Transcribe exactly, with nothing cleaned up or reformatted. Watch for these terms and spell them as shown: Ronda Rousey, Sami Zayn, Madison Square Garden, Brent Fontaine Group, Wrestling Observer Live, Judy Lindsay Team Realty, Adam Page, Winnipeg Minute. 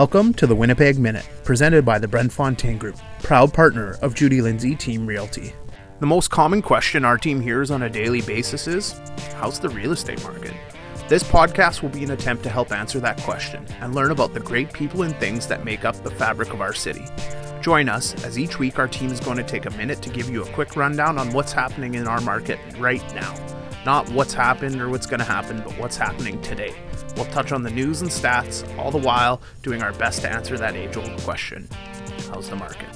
Welcome to the Winnipeg Minute, presented by the Brent Fontaine Group, proud partner of Judy Lindsay Team Realty. The most common question our team hears on a daily basis is, how's the real estate market? This podcast will be an attempt to help answer that question and learn about the great people and things that make up the fabric of our city. Join us as each week our team is going to take a minute to give you a quick rundown on what's happening in our market right now. Not what's happened or what's going to happen, but what's happening today. We'll touch on the news and stats, all the while doing our best to answer that age-old question. How's the market?